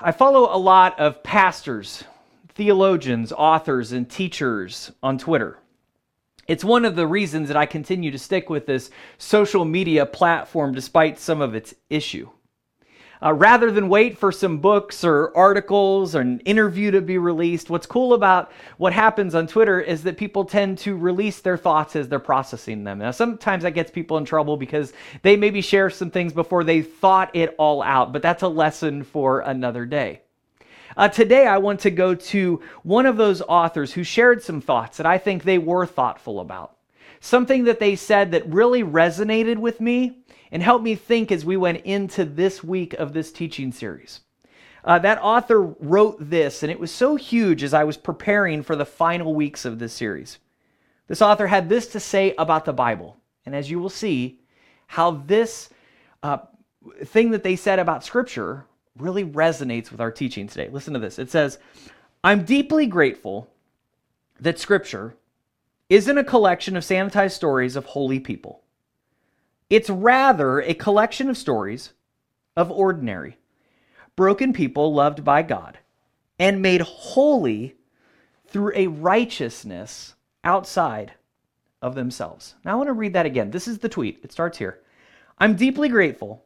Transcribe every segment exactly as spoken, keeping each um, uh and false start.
I follow a lot of pastors, theologians, authors, and teachers on Twitter. It's one of the reasons that I continue to stick with this social media platform despite some of its issue. Uh, rather than wait for some books or articles or an interview to be released, what's cool about what happens on Twitter is that people tend to release their thoughts as they're processing them. Now, sometimes that gets people in trouble because they maybe share some things before they thought it all out, but that's a lesson for another day. Uh, today, I want to go to one of those authors who shared some thoughts that I think they were thoughtful about. Something that they said that really resonated with me and helped me think as we went into this week of this teaching series. Uh, that author wrote this, and it was so huge as I was preparing for the final weeks of this series. This author had this to say about the Bible, and as you will see, how this uh, thing that they said about Scripture really resonates with our teaching today. Listen to this. It says, "I'm deeply grateful that Scripture isn't a collection of sanitized stories of holy people. It's rather a collection of stories of ordinary, broken people loved by God and made holy through a righteousness outside of themselves." Now I want to read that again. This is the tweet. It starts here. "I'm deeply grateful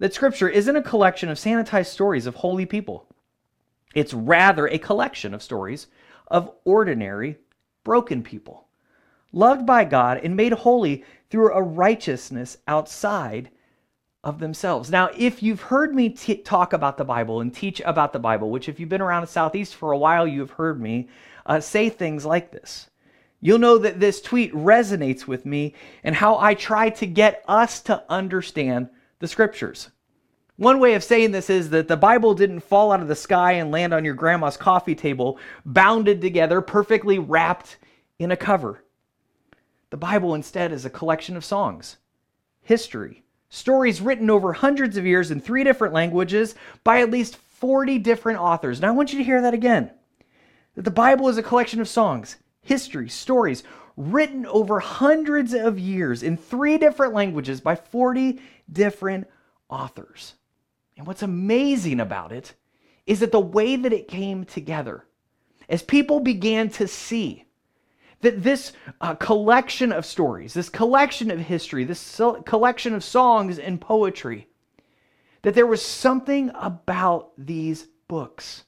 that Scripture isn't a collection of sanitized stories of holy people. It's rather a collection of stories of ordinary, broken people, loved by God and made holy through a righteousness outside of themselves." Now, if you've heard me t- talk about the Bible and teach about the Bible, which if you've been around the Southeast for a while, you've heard me uh, say things like this. You'll know that this tweet resonates with me and how I try to get us to understand the Scriptures. One way of saying this is that the Bible didn't fall out of the sky and land on your grandma's coffee table, bounded together, perfectly wrapped in a cover. The Bible instead is a collection of songs, history, stories written over hundreds of years in three different languages by at least forty different authors. And I want you to hear that again. That the Bible is a collection of songs, history, stories written over hundreds of years in three different languages by forty different authors. And what's amazing about it is that the way that it came together, as people began to see that this uh, collection of stories, this collection of history, this so- collection of songs and poetry, that there was something about these books.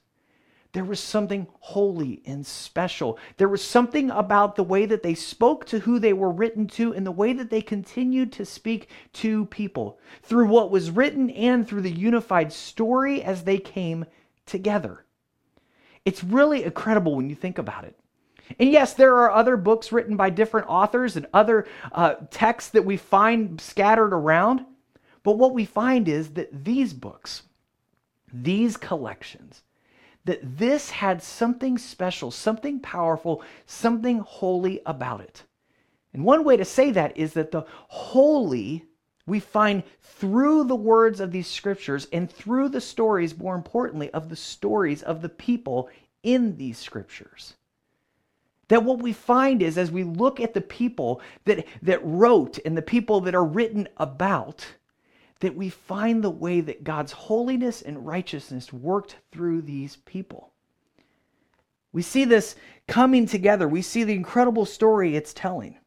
There was something holy and special. There was something about the way that they spoke to who they were written to and the way that they continued to speak to people through what was written and through the unified story as they came together. It's really incredible when you think about it. And yes, there are other books written by different authors and other uh, texts that we find scattered around. But what we find is that these books, these collections, that this had something special, something powerful, something holy about it. And one way to say that is that the holy we find through the words of these Scriptures and through the stories, more importantly, of the stories of the people in these Scriptures. That what we find is, as we look at the people that, that wrote and the people that are written about, that we find the way that God's holiness and righteousness worked through these people. We see this coming together. We see the incredible story it's telling.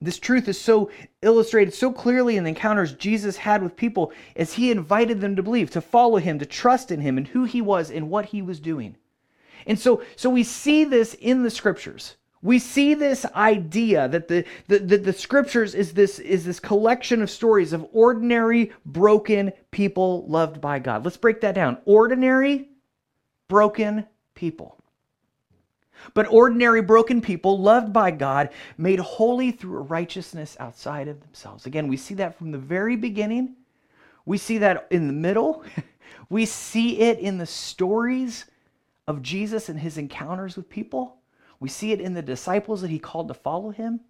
This truth is so illustrated so clearly in the encounters Jesus had with people as he invited them to believe, to follow him, to trust in him and who he was and what he was doing. And so, so we see this in the Scriptures. We see this idea that the, the, the, the Scriptures is this, is this collection of stories of ordinary, broken people loved by God. Let's break that down. Ordinary, broken people. But ordinary, broken people loved by God, made holy through a righteousness outside of themselves. Again, we see that from the very beginning. We see that in the middle. We see it in the stories of Jesus and his encounters with people. We see it in the disciples that he called to follow him.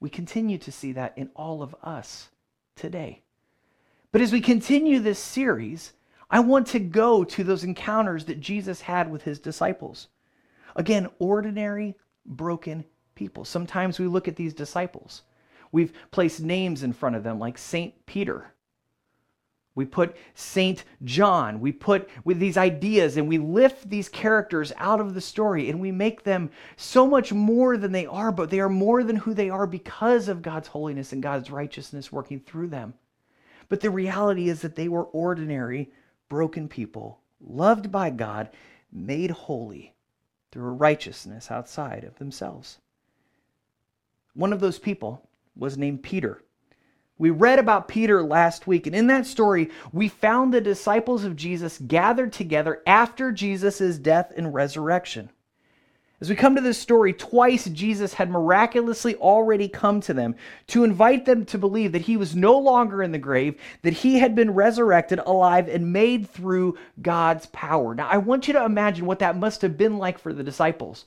We continue to see that in all of us today. But as we continue this series, I want to go to those encounters that Jesus had with his disciples. Again, ordinary, broken people. Sometimes we look at these disciples. We've placed names in front of them like Saint Peter We put Saint John, we put with these ideas, and we lift these characters out of the story, and we make them so much more than they are, but they are more than who they are because of God's holiness and God's righteousness working through them. But the reality is that they were ordinary, broken people, loved by God, made holy through a righteousness outside of themselves. One of those people was named Peter. We read about Peter last week, and in that story, we found the disciples of Jesus gathered together after Jesus' death and resurrection. As we come to this story, twice Jesus had miraculously already come to them to invite them to believe that he was no longer in the grave, that he had been resurrected, alive, and made through God's power. Now, I want you to imagine what that must have been like for the disciples.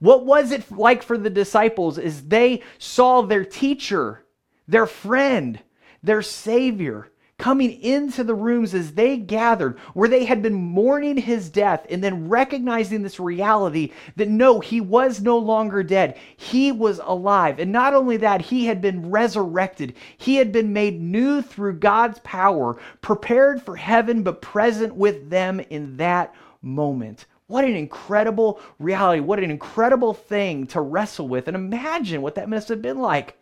What was it like for the disciples as they saw their teacher, their friend, their Savior, coming into the rooms as they gathered, where they had been mourning his death and then recognizing this reality that no, he was no longer dead. He was alive. And not only that, he had been resurrected. He had been made new through God's power, prepared for heaven, but present with them in that moment. What an incredible reality. What an incredible thing to wrestle with. And imagine what that must have been like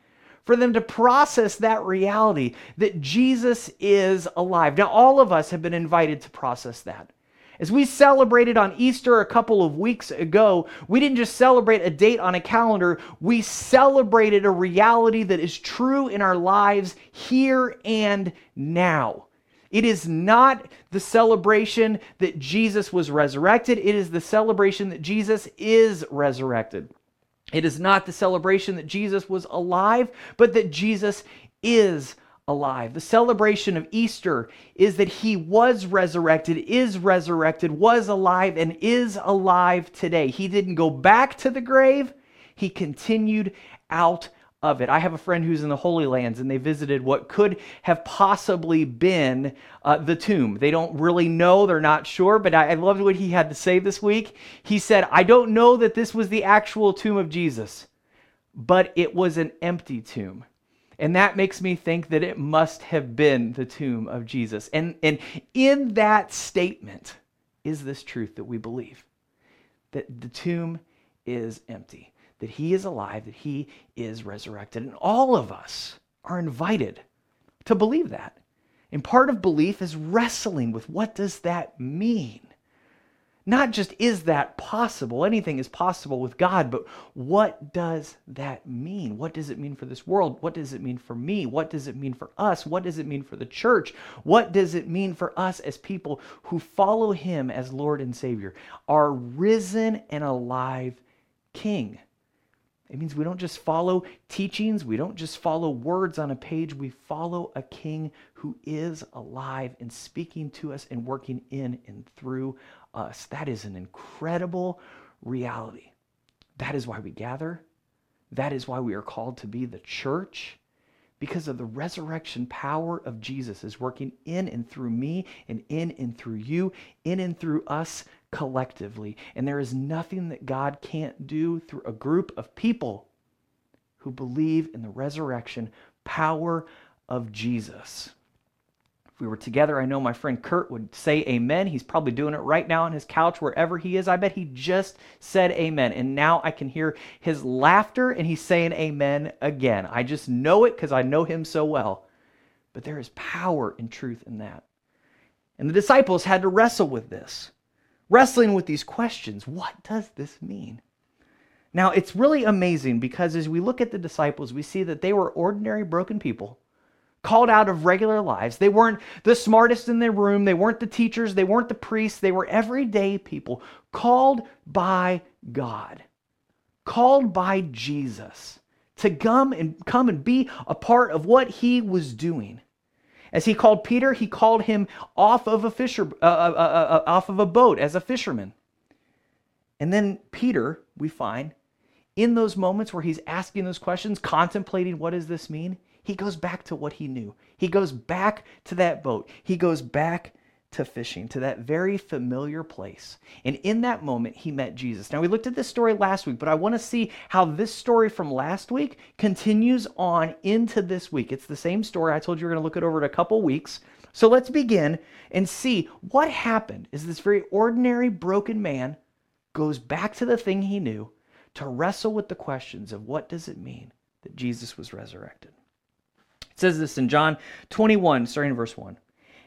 for them to process that reality that Jesus is alive. Now, all of us have been invited to process that. As we celebrated on Easter a couple of weeks ago, we didn't just celebrate a date on a calendar, we celebrated a reality that is true in our lives here and now. It is not the celebration that Jesus was resurrected, it is the celebration that Jesus is resurrected. It is not the celebration that Jesus was alive, but that Jesus is alive. The celebration of Easter is that he was resurrected, is resurrected, was alive, and is alive today. He didn't go back to the grave. He continued out of it. I have a friend who's in the Holy Lands, and they visited what could have possibly been uh, the tomb. They don't really know, they're not sure, but I, I loved what he had to say this week. He said, I don't know that this was the actual tomb of Jesus, but it was an empty tomb. And that makes me think that it must have been the tomb of Jesus. And, and in that statement is this truth that we believe, that the tomb is empty, that he is alive, that he is resurrected. And all of us are invited to believe that. And part of belief is wrestling with what does that mean? Not just is that possible, anything is possible with God, but what does that mean? What does it mean for this world? What does it mean for me? What does it mean for us? What does it mean for the church? What does it mean for us as people who follow him as Lord and Savior, our risen and alive King? It means we don't just follow teachings, we don't just follow words on a page, we follow a king who is alive and speaking to us and working in and through us. That is an incredible reality. That is why we gather. That is why we are called to be the church, because of the resurrection power of Jesus is working in and through me and in and through you, in and through us collectively. And there is nothing that God can't do through a group of people who believe in the resurrection power of Jesus. If we were together, I know my friend Kurt would say amen. He's probably doing it right now on his couch, wherever he is. I bet he just said amen. And now I can hear his laughter and he's saying amen again. I just know it because I know him so well. But there is power and truth in that. And the disciples had to wrestle with this. Wrestling with these questions, what does this mean? Now, it's really amazing because as we look at the disciples, we see that they were ordinary, broken people called out of regular lives. They weren't the smartest in their room. They weren't the teachers. They weren't the priests. They were everyday people called by God, called by Jesus to come and come and be a part of what he was doing. As he called Peter, he called him off of a fisher, uh, uh, uh, off of a boat as a fisherman. And then Peter, we find, in those moments where he's asking those questions, contemplating what does this mean, he goes back to what he knew. He goes back to that boat. He goes back to fishing, to that very familiar place. And in that moment, he met Jesus. Now, we looked at this story last week, but I want to see how this story from last week continues on into this week. It's the same story. I told you we're going to look at over in a couple weeks. So let's begin and see what happened as this very ordinary, broken man goes back to the thing he knew to wrestle with the questions of what does it mean that Jesus was resurrected. It says this in John twenty-one, starting in verse one.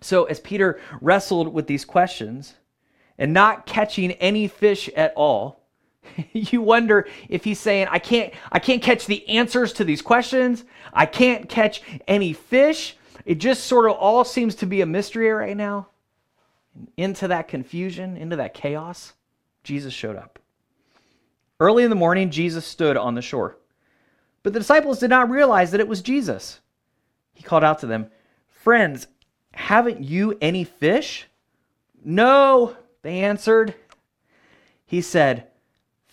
So as Peter wrestled with these questions and not catching any fish at all, you wonder if he's saying, I can't, I can't catch the answers to these questions. I can't catch any fish. It just sort of all seems to be a mystery right now. Into that confusion, into that chaos, Jesus showed up. Early in the morning, Jesus stood on the shore. But the disciples did not realize that it was Jesus. He called out to them, Friends, haven't you any fish? No, they answered. He said,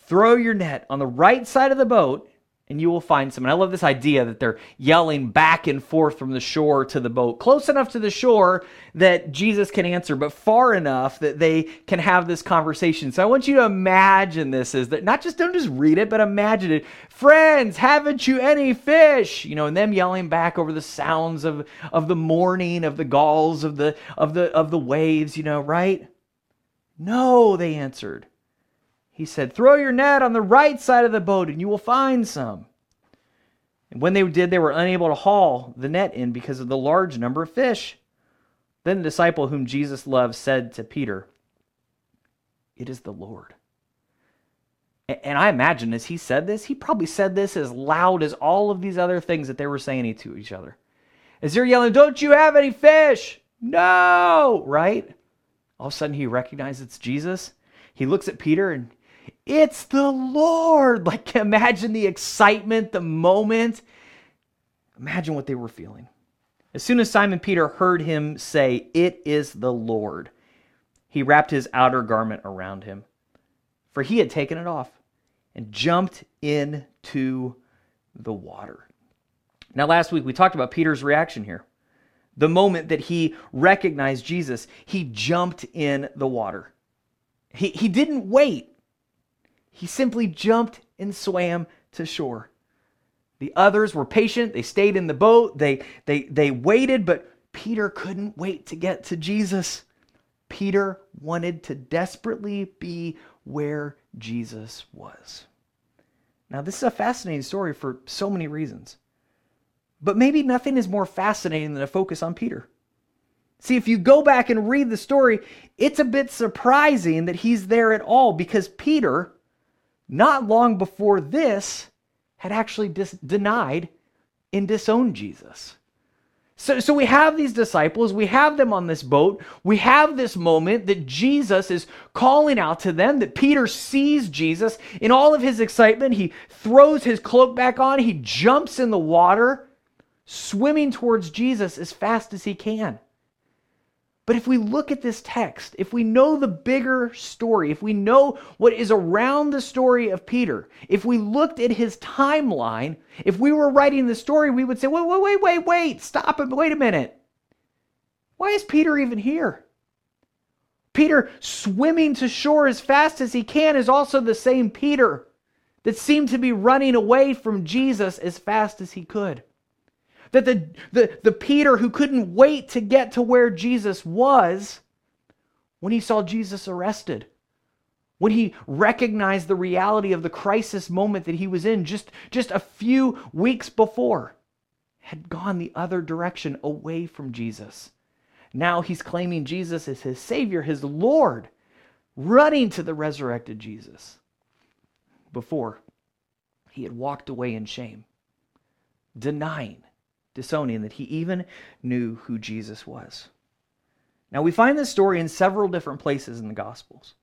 Throw your net on the right side of the boat and you will find some. And I love this idea that they're yelling back and forth from the shore to the boat, close enough to the shore that Jesus can answer, but far enough that they can have this conversation. So I want you to imagine this is that not just don't just read it, but imagine it. Friends, haven't you any fish? You know, and them yelling back over the sounds of, of the morning, of the gulls, of the of the of the waves, you know, right? No, they answered. He said, Throw your net on the right side of the boat and you will find some. And when they did, they were unable to haul the net in because of the large number of fish. Then the disciple whom Jesus loved said to Peter, It is the Lord. And I imagine as he said this, he probably said this as loud as all of these other things that they were saying to each other. As they're yelling, Don't you have any fish? No, right? All of a sudden he recognizes it's Jesus. He looks at Peter and it's the Lord. Like, imagine the excitement, the moment. Imagine what they were feeling. As soon as Simon Peter heard him say, It is the Lord, he wrapped his outer garment around him, for he had taken it off, and jumped into the water. Now, last week we talked about Peter's reaction here. The moment that he recognized Jesus, he jumped in the water. He, he didn't wait. He simply jumped and swam to shore. The others were patient. They stayed in the boat. They, they, they waited, but Peter couldn't wait to get to Jesus. Peter wanted to desperately be where Jesus was. Now, this is a fascinating story for so many reasons, but maybe nothing is more fascinating than a focus on Peter. See, if you go back and read the story, it's a bit surprising that he's there at all because Peter, not long before this, had actually dis- denied and disowned Jesus. So, so we have these disciples, we have them on this boat, we have this moment that Jesus is calling out to them, that Peter sees Jesus. In all of his excitement, he throws his cloak back on, he jumps in the water, swimming towards Jesus as fast as he can. But if we look at this text, if we know the bigger story, if we know what is around the story of Peter, if we looked at his timeline, if we were writing the story, we would say, wait, wait, wait, wait, wait, stop it, wait a minute. Why is Peter even here? Peter swimming to shore as fast as he can is also the same Peter that seemed to be running away from Jesus as fast as he could. That the, the, the Peter who couldn't wait to get to where Jesus was when he saw Jesus arrested, when he recognized the reality of the crisis moment that he was in just, just a few weeks before, had gone the other direction away from Jesus. Now he's claiming Jesus as his Savior, his Lord, running to the resurrected Jesus. Before, he had walked away in shame, denying disowning that he even knew who Jesus was. Now we find this story in several different places in the Gospels.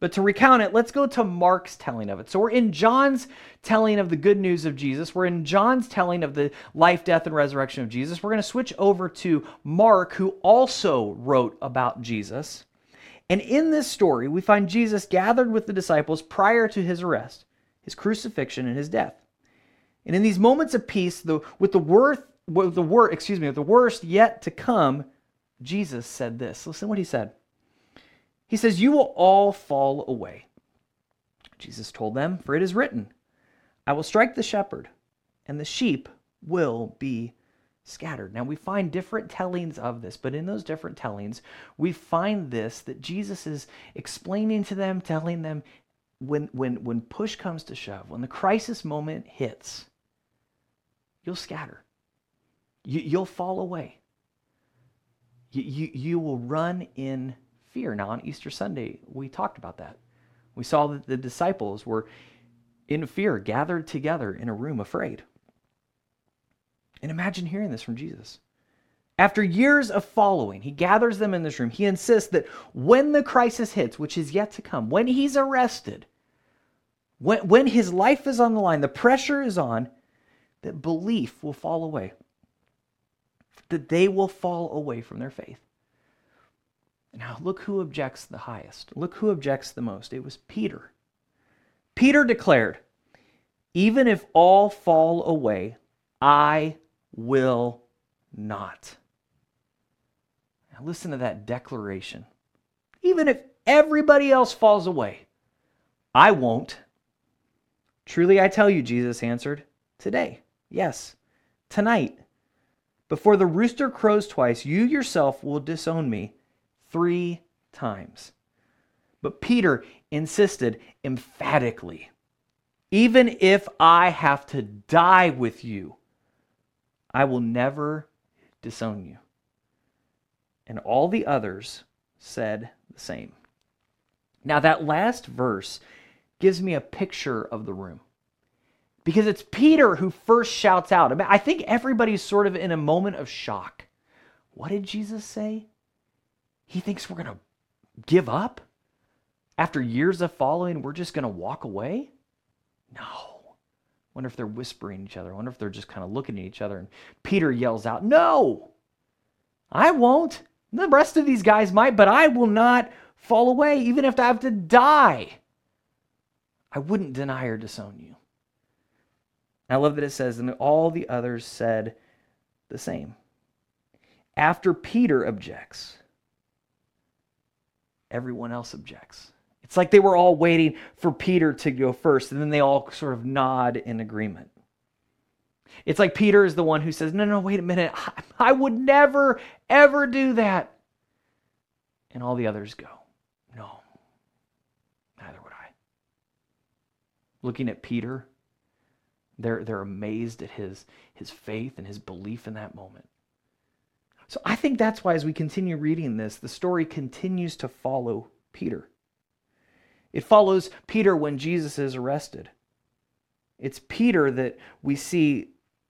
But to recount it, let's go to Mark's telling of it. So we're in John's telling of the good news of Jesus. We're in John's telling of the life, death, and resurrection of Jesus. We're going to switch over to Mark, who also wrote about Jesus. And in this story, we find Jesus gathered with the disciples prior to his arrest, his crucifixion, and his death. And in these moments of peace, the, with the worth, with the wor, excuse me, with the worst yet to come, Jesus said this. Listen to what he said. He says, "You will all fall away." Jesus told them, "For it is written, I will strike the shepherd, and the sheep will be scattered." Now we find different tellings of this, but in those different tellings, we find this, that Jesus is explaining to them, telling them, when, when, when push comes to shove, when the crisis moment hits, you'll scatter. You, you'll fall away. You, you, you will run in fear. Now, on Easter Sunday, we talked about that. We saw that the disciples were in fear, gathered together in a room, afraid. And imagine hearing this from Jesus. After years of following, he gathers them in this room. He insists that when the crisis hits, which is yet to come, when he's arrested, when, when his life is on the line, the pressure is on, that belief will fall away, that they will fall away from their faith. Now, look who objects the highest. Look who objects the most. It was Peter. Peter declared, "Even if all fall away, I will not." Now, listen to that declaration. Even if everybody else falls away, I won't. "Truly I tell you," Jesus answered, "today, yes, tonight, before the rooster crows twice, you yourself will disown me three times." But Peter insisted emphatically, "Even if I have to die with you, I will never disown you." And all the others said the same. Now that last verse gives me a picture of the room, because it's Peter who first shouts out. I think everybody's sort of in a moment of shock. What did Jesus say? He thinks we're going to give up? After years of following, we're just going to walk away? No. I wonder if they're whispering each other. I wonder if they're just kind of looking at each other. And Peter yells out, "No, I won't. The rest of these guys might, but I will not fall away, even if I have to die. I wouldn't deny or disown you." I love that it says, "And all the others said the same." After Peter objects, everyone else objects. It's like they were all waiting for Peter to go first, and then they all sort of nod in agreement. It's like Peter is the one who says, no, no, wait a minute. I, I would never, ever do that. And all the others go, no, neither would I. Looking at Peter, They're, they're amazed at his, his faith and his belief in that moment. So I think that's why, as we continue reading this, the story continues to follow Peter. It follows Peter when Jesus is arrested. It's Peter that we see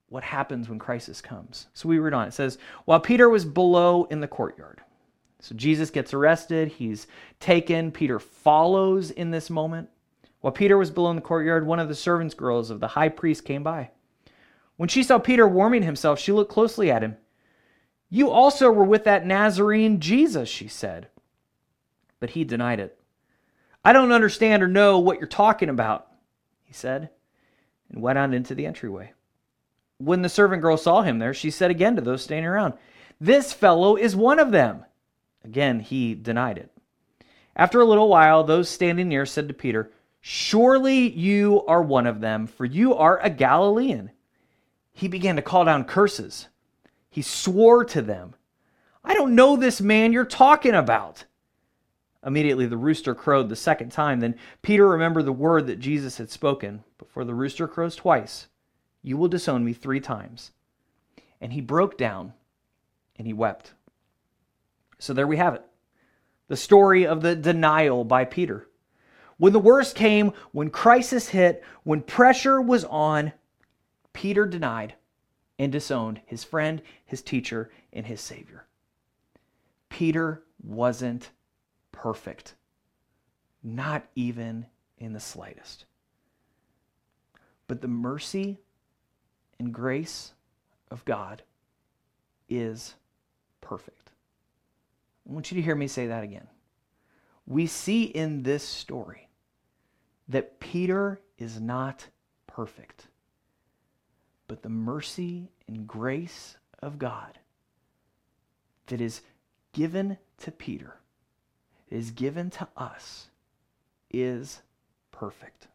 what happens when crisis comes. So we read on. It says, "While Peter was below in the courtyard." So Jesus gets arrested. He's taken. Peter follows in this moment. "While Peter was below in the courtyard, one of the servants' girls of the high priest came by. When she saw Peter warming himself, she looked closely at him. 'You also were with that Nazarene Jesus,' she said. But he denied it. 'I don't understand or know what you're talking about,' he said, and went on into the entryway. When the servant girl saw him there, she said again to those standing around, 'This fellow is one of them.' Again, he denied it. After a little while, those standing near said to Peter, 'Surely you are one of them, for you are a Galilean.' He began to call down curses. He swore to them, 'I don't know this man you're talking about.' Immediately the rooster crowed the second time. Then Peter remembered the word that Jesus had spoken, 'Before the rooster crows twice, you will disown me three times.' And he broke down and he wept." So there we have it. The story of the denial by Peter. When the worst came, when crisis hit, when pressure was on, Peter denied and disowned his friend, his teacher, and his Savior. Peter wasn't perfect, Not even in the slightest. But the mercy and grace of God is perfect. I want you to hear me say that again. We see in this story that Peter is not perfect, but the mercy and grace of God that is given to Peter, is given to us, is perfect.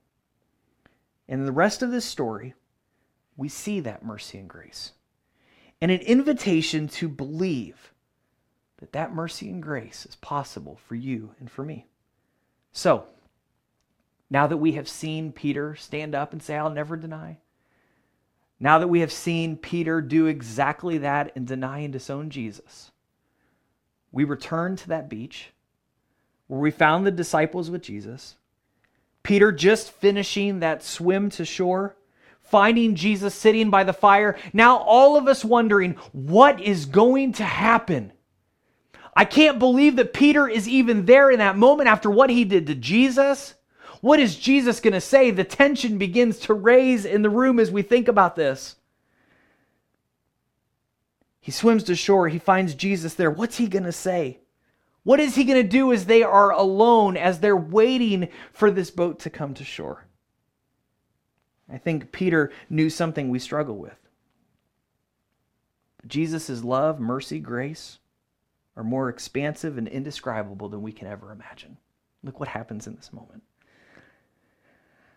And in the rest of this story, we see that mercy and grace, and an invitation to believe that that mercy and grace is possible for you and for me. So, now that we have seen Peter stand up and say, I'll never deny, now that we have seen Peter do exactly that and deny and disown Jesus, we return to that beach where we found the disciples with Jesus. Peter just finishing that swim to shore, finding Jesus sitting by the fire. Now all of us wondering, what is going to happen? I can't believe that Peter is even there in that moment after what he did to Jesus. What is Jesus going to say? The tension begins to raise in the room as we think about this. He swims to shore. He finds Jesus there. What's he going to say? What is he going to do as they are alone, as they're waiting for this boat to come to shore? I think Peter knew something we struggle with. Jesus' love, mercy, grace are more expansive and indescribable than we can ever imagine. Look what happens in this moment.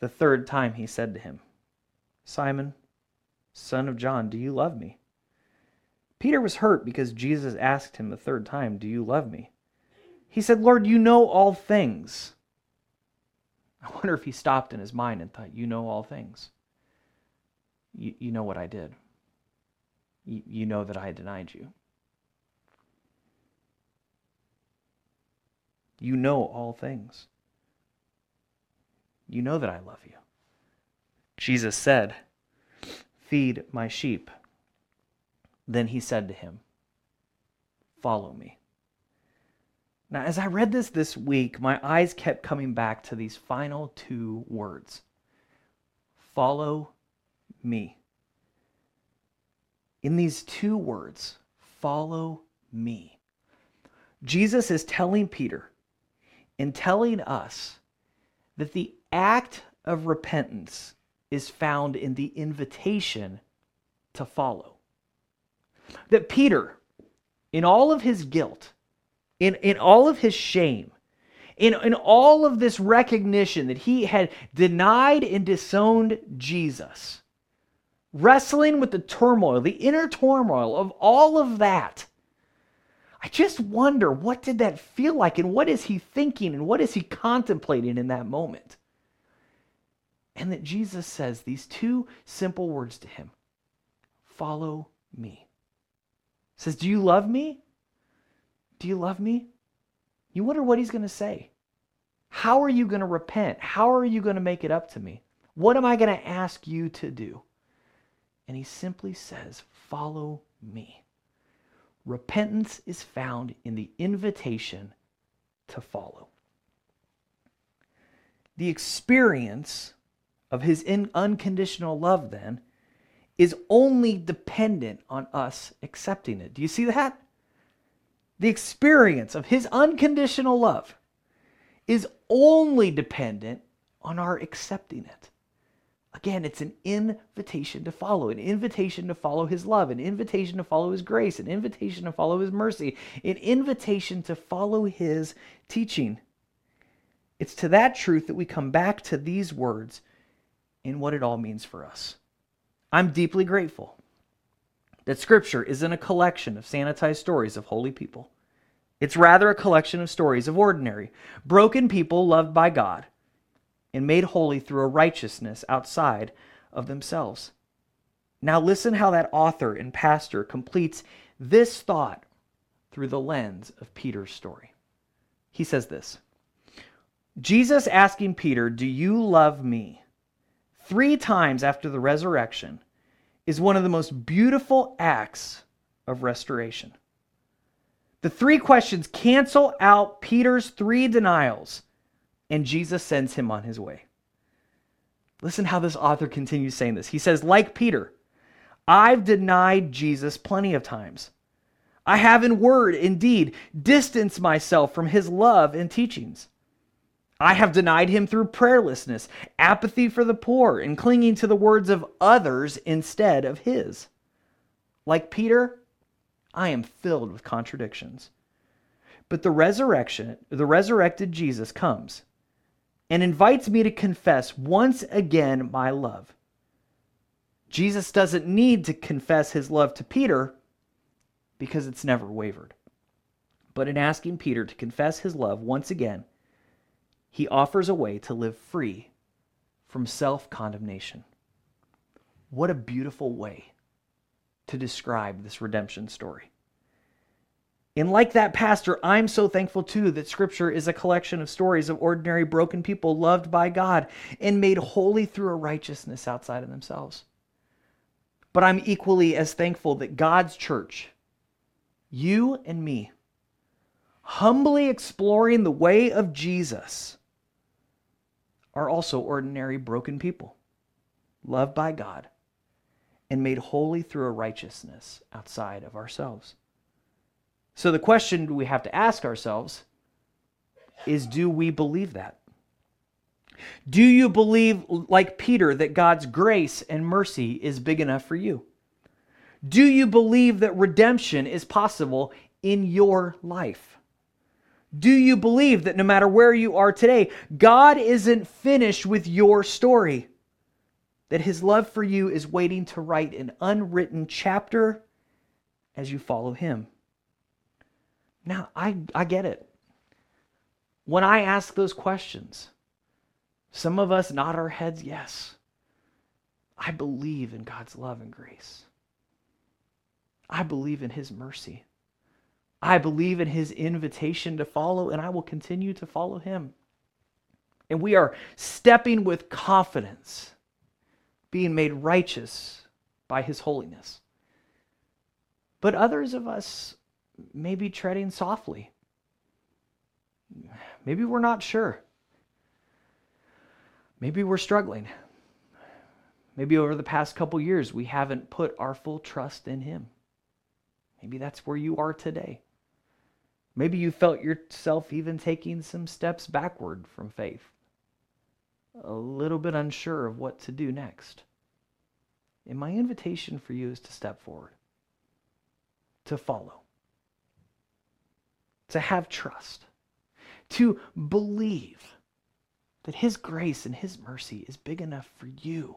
The third time he said to him, Simon, son of John, do you love me? Peter was hurt because Jesus asked him the third time, do you love me? He said, Lord, you know all things. I wonder if he stopped in his mind and thought, you know all things. You, you know what I did. You, you know that I denied you. You know all things. You know that I love you. Jesus said, feed my sheep. Then he said to him, follow me. Now, as I read this this week, my eyes kept coming back to these final two words. Follow me. In these two words, follow me, Jesus is telling Peter and telling us that the act of repentance is found in the invitation to follow. That Peter, in all of his guilt, in, in all of his shame, in, in all of this recognition that he had denied and disowned Jesus, wrestling with the turmoil, the inner turmoil of all of that, I just wonder, what did that feel like, and what is he thinking, and what is he contemplating in that moment? And that Jesus says these two simple words to him, follow me. Says, do you love me? Do you love me? You wonder what he's going to say. How are you going to repent? How are you going to make it up to me? What am I going to ask you to do? And he simply says, follow me. Repentance is found in the invitation to follow. The experience of his unconditional love, then, is only dependent on us accepting it. Do you see that? The experience of his unconditional love is only dependent on our accepting it. Again, it's an invitation to follow, an invitation to follow his love, an invitation to follow his grace, an invitation to follow his mercy, an invitation to follow his teaching. It's to that truth that we come back to these words and what it all means for us. I'm deeply grateful that Scripture isn't a collection of sanitized stories of holy people, It's rather a collection of stories of ordinary, broken people loved by God and made holy through a righteousness outside of themselves. Now listen how that author and pastor completes this thought through the lens of Peter's story. He says this, Jesus asking Peter, "Do you love me?" three times after the resurrection is one of the most beautiful acts of restoration. The three questions cancel out Peter's three denials, and Jesus sends him on his way. Listen how this author continues saying this. He says, like Peter, I've denied Jesus plenty of times. I have in word, in deed, distanced myself from his love and teachings. I have denied him through prayerlessness, apathy for the poor, and clinging to the words of others instead of his. Like Peter, I am filled with contradictions. But the resurrection, the resurrected Jesus comes and invites me to confess once again my love. Jesus doesn't need to confess his love to Peter because it's never wavered. But in asking Peter to confess his love once again, he offers a way to live free from self-condemnation. What a beautiful way to describe this redemption story. And like that pastor, I'm so thankful too that Scripture is a collection of stories of ordinary broken people loved by God and made holy through a righteousness outside of themselves. But I'm equally as thankful that God's church, you and me, humbly exploring the way of Jesus, are also ordinary broken people loved by God and made holy through a righteousness outside of ourselves. So the question we have to ask ourselves is, do we believe that? Do you believe, like Peter, that God's grace and mercy is big enough for you? Do you believe that redemption is possible in your life? Do you believe that no matter where you are today, God isn't finished with your story? That his love for you is waiting to write an unwritten chapter as you follow him? Now, I, I get it. When I ask those questions, some of us nod our heads, yes. I believe in God's love and grace. I believe in his mercy. I believe in his invitation to follow, and I will continue to follow him. And we are stepping with confidence, being made righteous by his holiness. But others of us, maybe treading softly. Maybe we're not sure. Maybe we're struggling. Maybe over the past couple years, we haven't put our full trust in him. Maybe that's where you are today. Maybe you felt yourself even taking some steps backward from faith, a little bit unsure of what to do next. And my invitation for you is to step forward, to follow, to have trust, to believe that his grace and his mercy is big enough for you,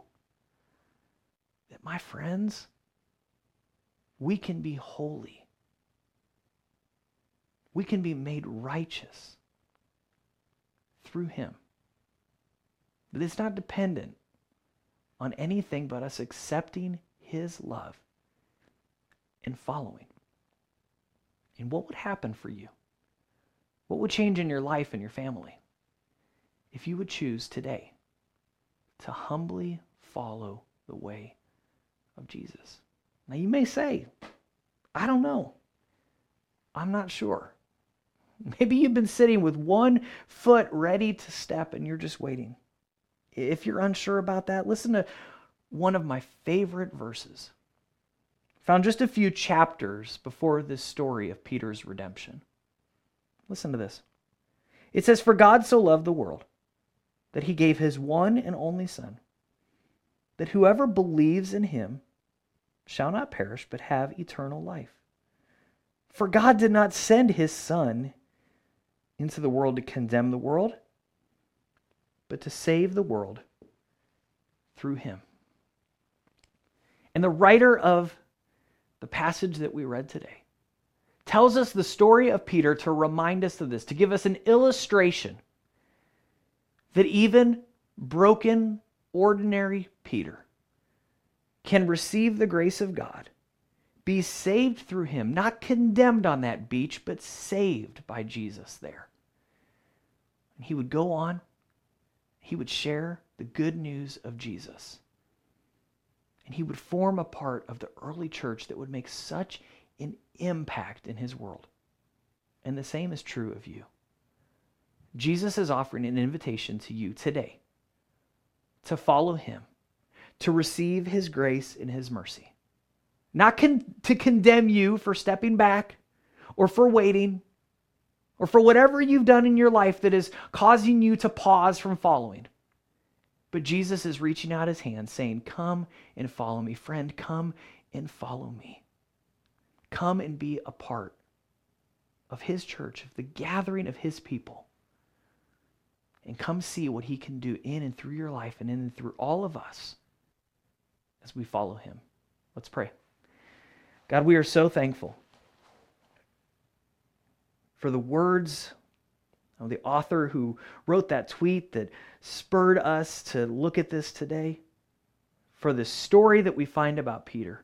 that, my friends, we can be holy. We can be made righteous through him. But it's not dependent on anything but us accepting his love and following. And what would happen for you? What would change in your life and your family if you would choose today to humbly follow the way of Jesus? Now you may say, I don't know. I'm not sure. Maybe you've been sitting with one foot ready to step and you're just waiting. If you're unsure about that, listen to one of my favorite verses, found just a few chapters before this story of Peter's redemption. Listen to this. It says, "For God so loved the world that he gave his one and only Son, that whoever believes in him shall not perish but have eternal life. For God did not send his Son into the world to condemn the world, but to save the world through him." And the writer of the passage that we read today tells us the story of Peter to remind us of this, to give us an illustration that even broken, ordinary Peter can receive the grace of God, be saved through him, not condemned on that beach, but saved by Jesus there. And he would go on, he would share the good news of Jesus. And he would form a part of the early church that would make such an impact in his world. And the same is true of you. Jesus is offering an invitation to you today to follow him, to receive his grace and his mercy. Not con- to condemn you for stepping back or for waiting or for whatever you've done in your life that is causing you to pause from following. But Jesus is reaching out his hand saying, come and follow me. Friend, come and follow me. Come and be a part of his church, of the gathering of his people. And come see what he can do in and through your life and in and through all of us as we follow him. Let's pray. God, we are so thankful for the words of the author who wrote that tweet that spurred us to look at this today, for the story that we find about Peter,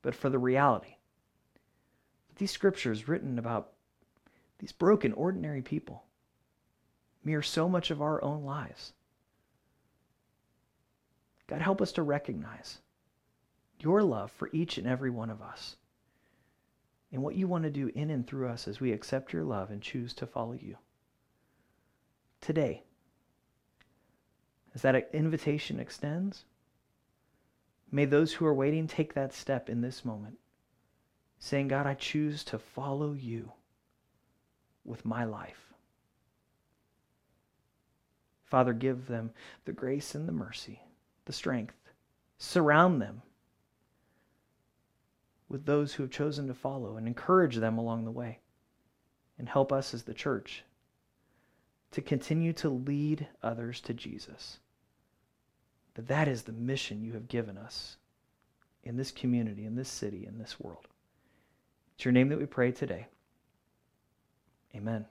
but for the reality. These scriptures written about these broken, ordinary people mirror so much of our own lives. God, help us to recognize your love for each and every one of us and what you want to do in and through us as we accept your love and choose to follow you. Today, as that invitation extends, may those who are waiting take that step in this moment, saying, God, I choose to follow you with my life. Father, give them the grace and the mercy, the strength. Surround them with those who have chosen to follow and encourage them along the way. And help us as the church to continue to lead others to Jesus. That that is the mission you have given us in this community, in this city, in this world. It's your name that we pray today. Amen.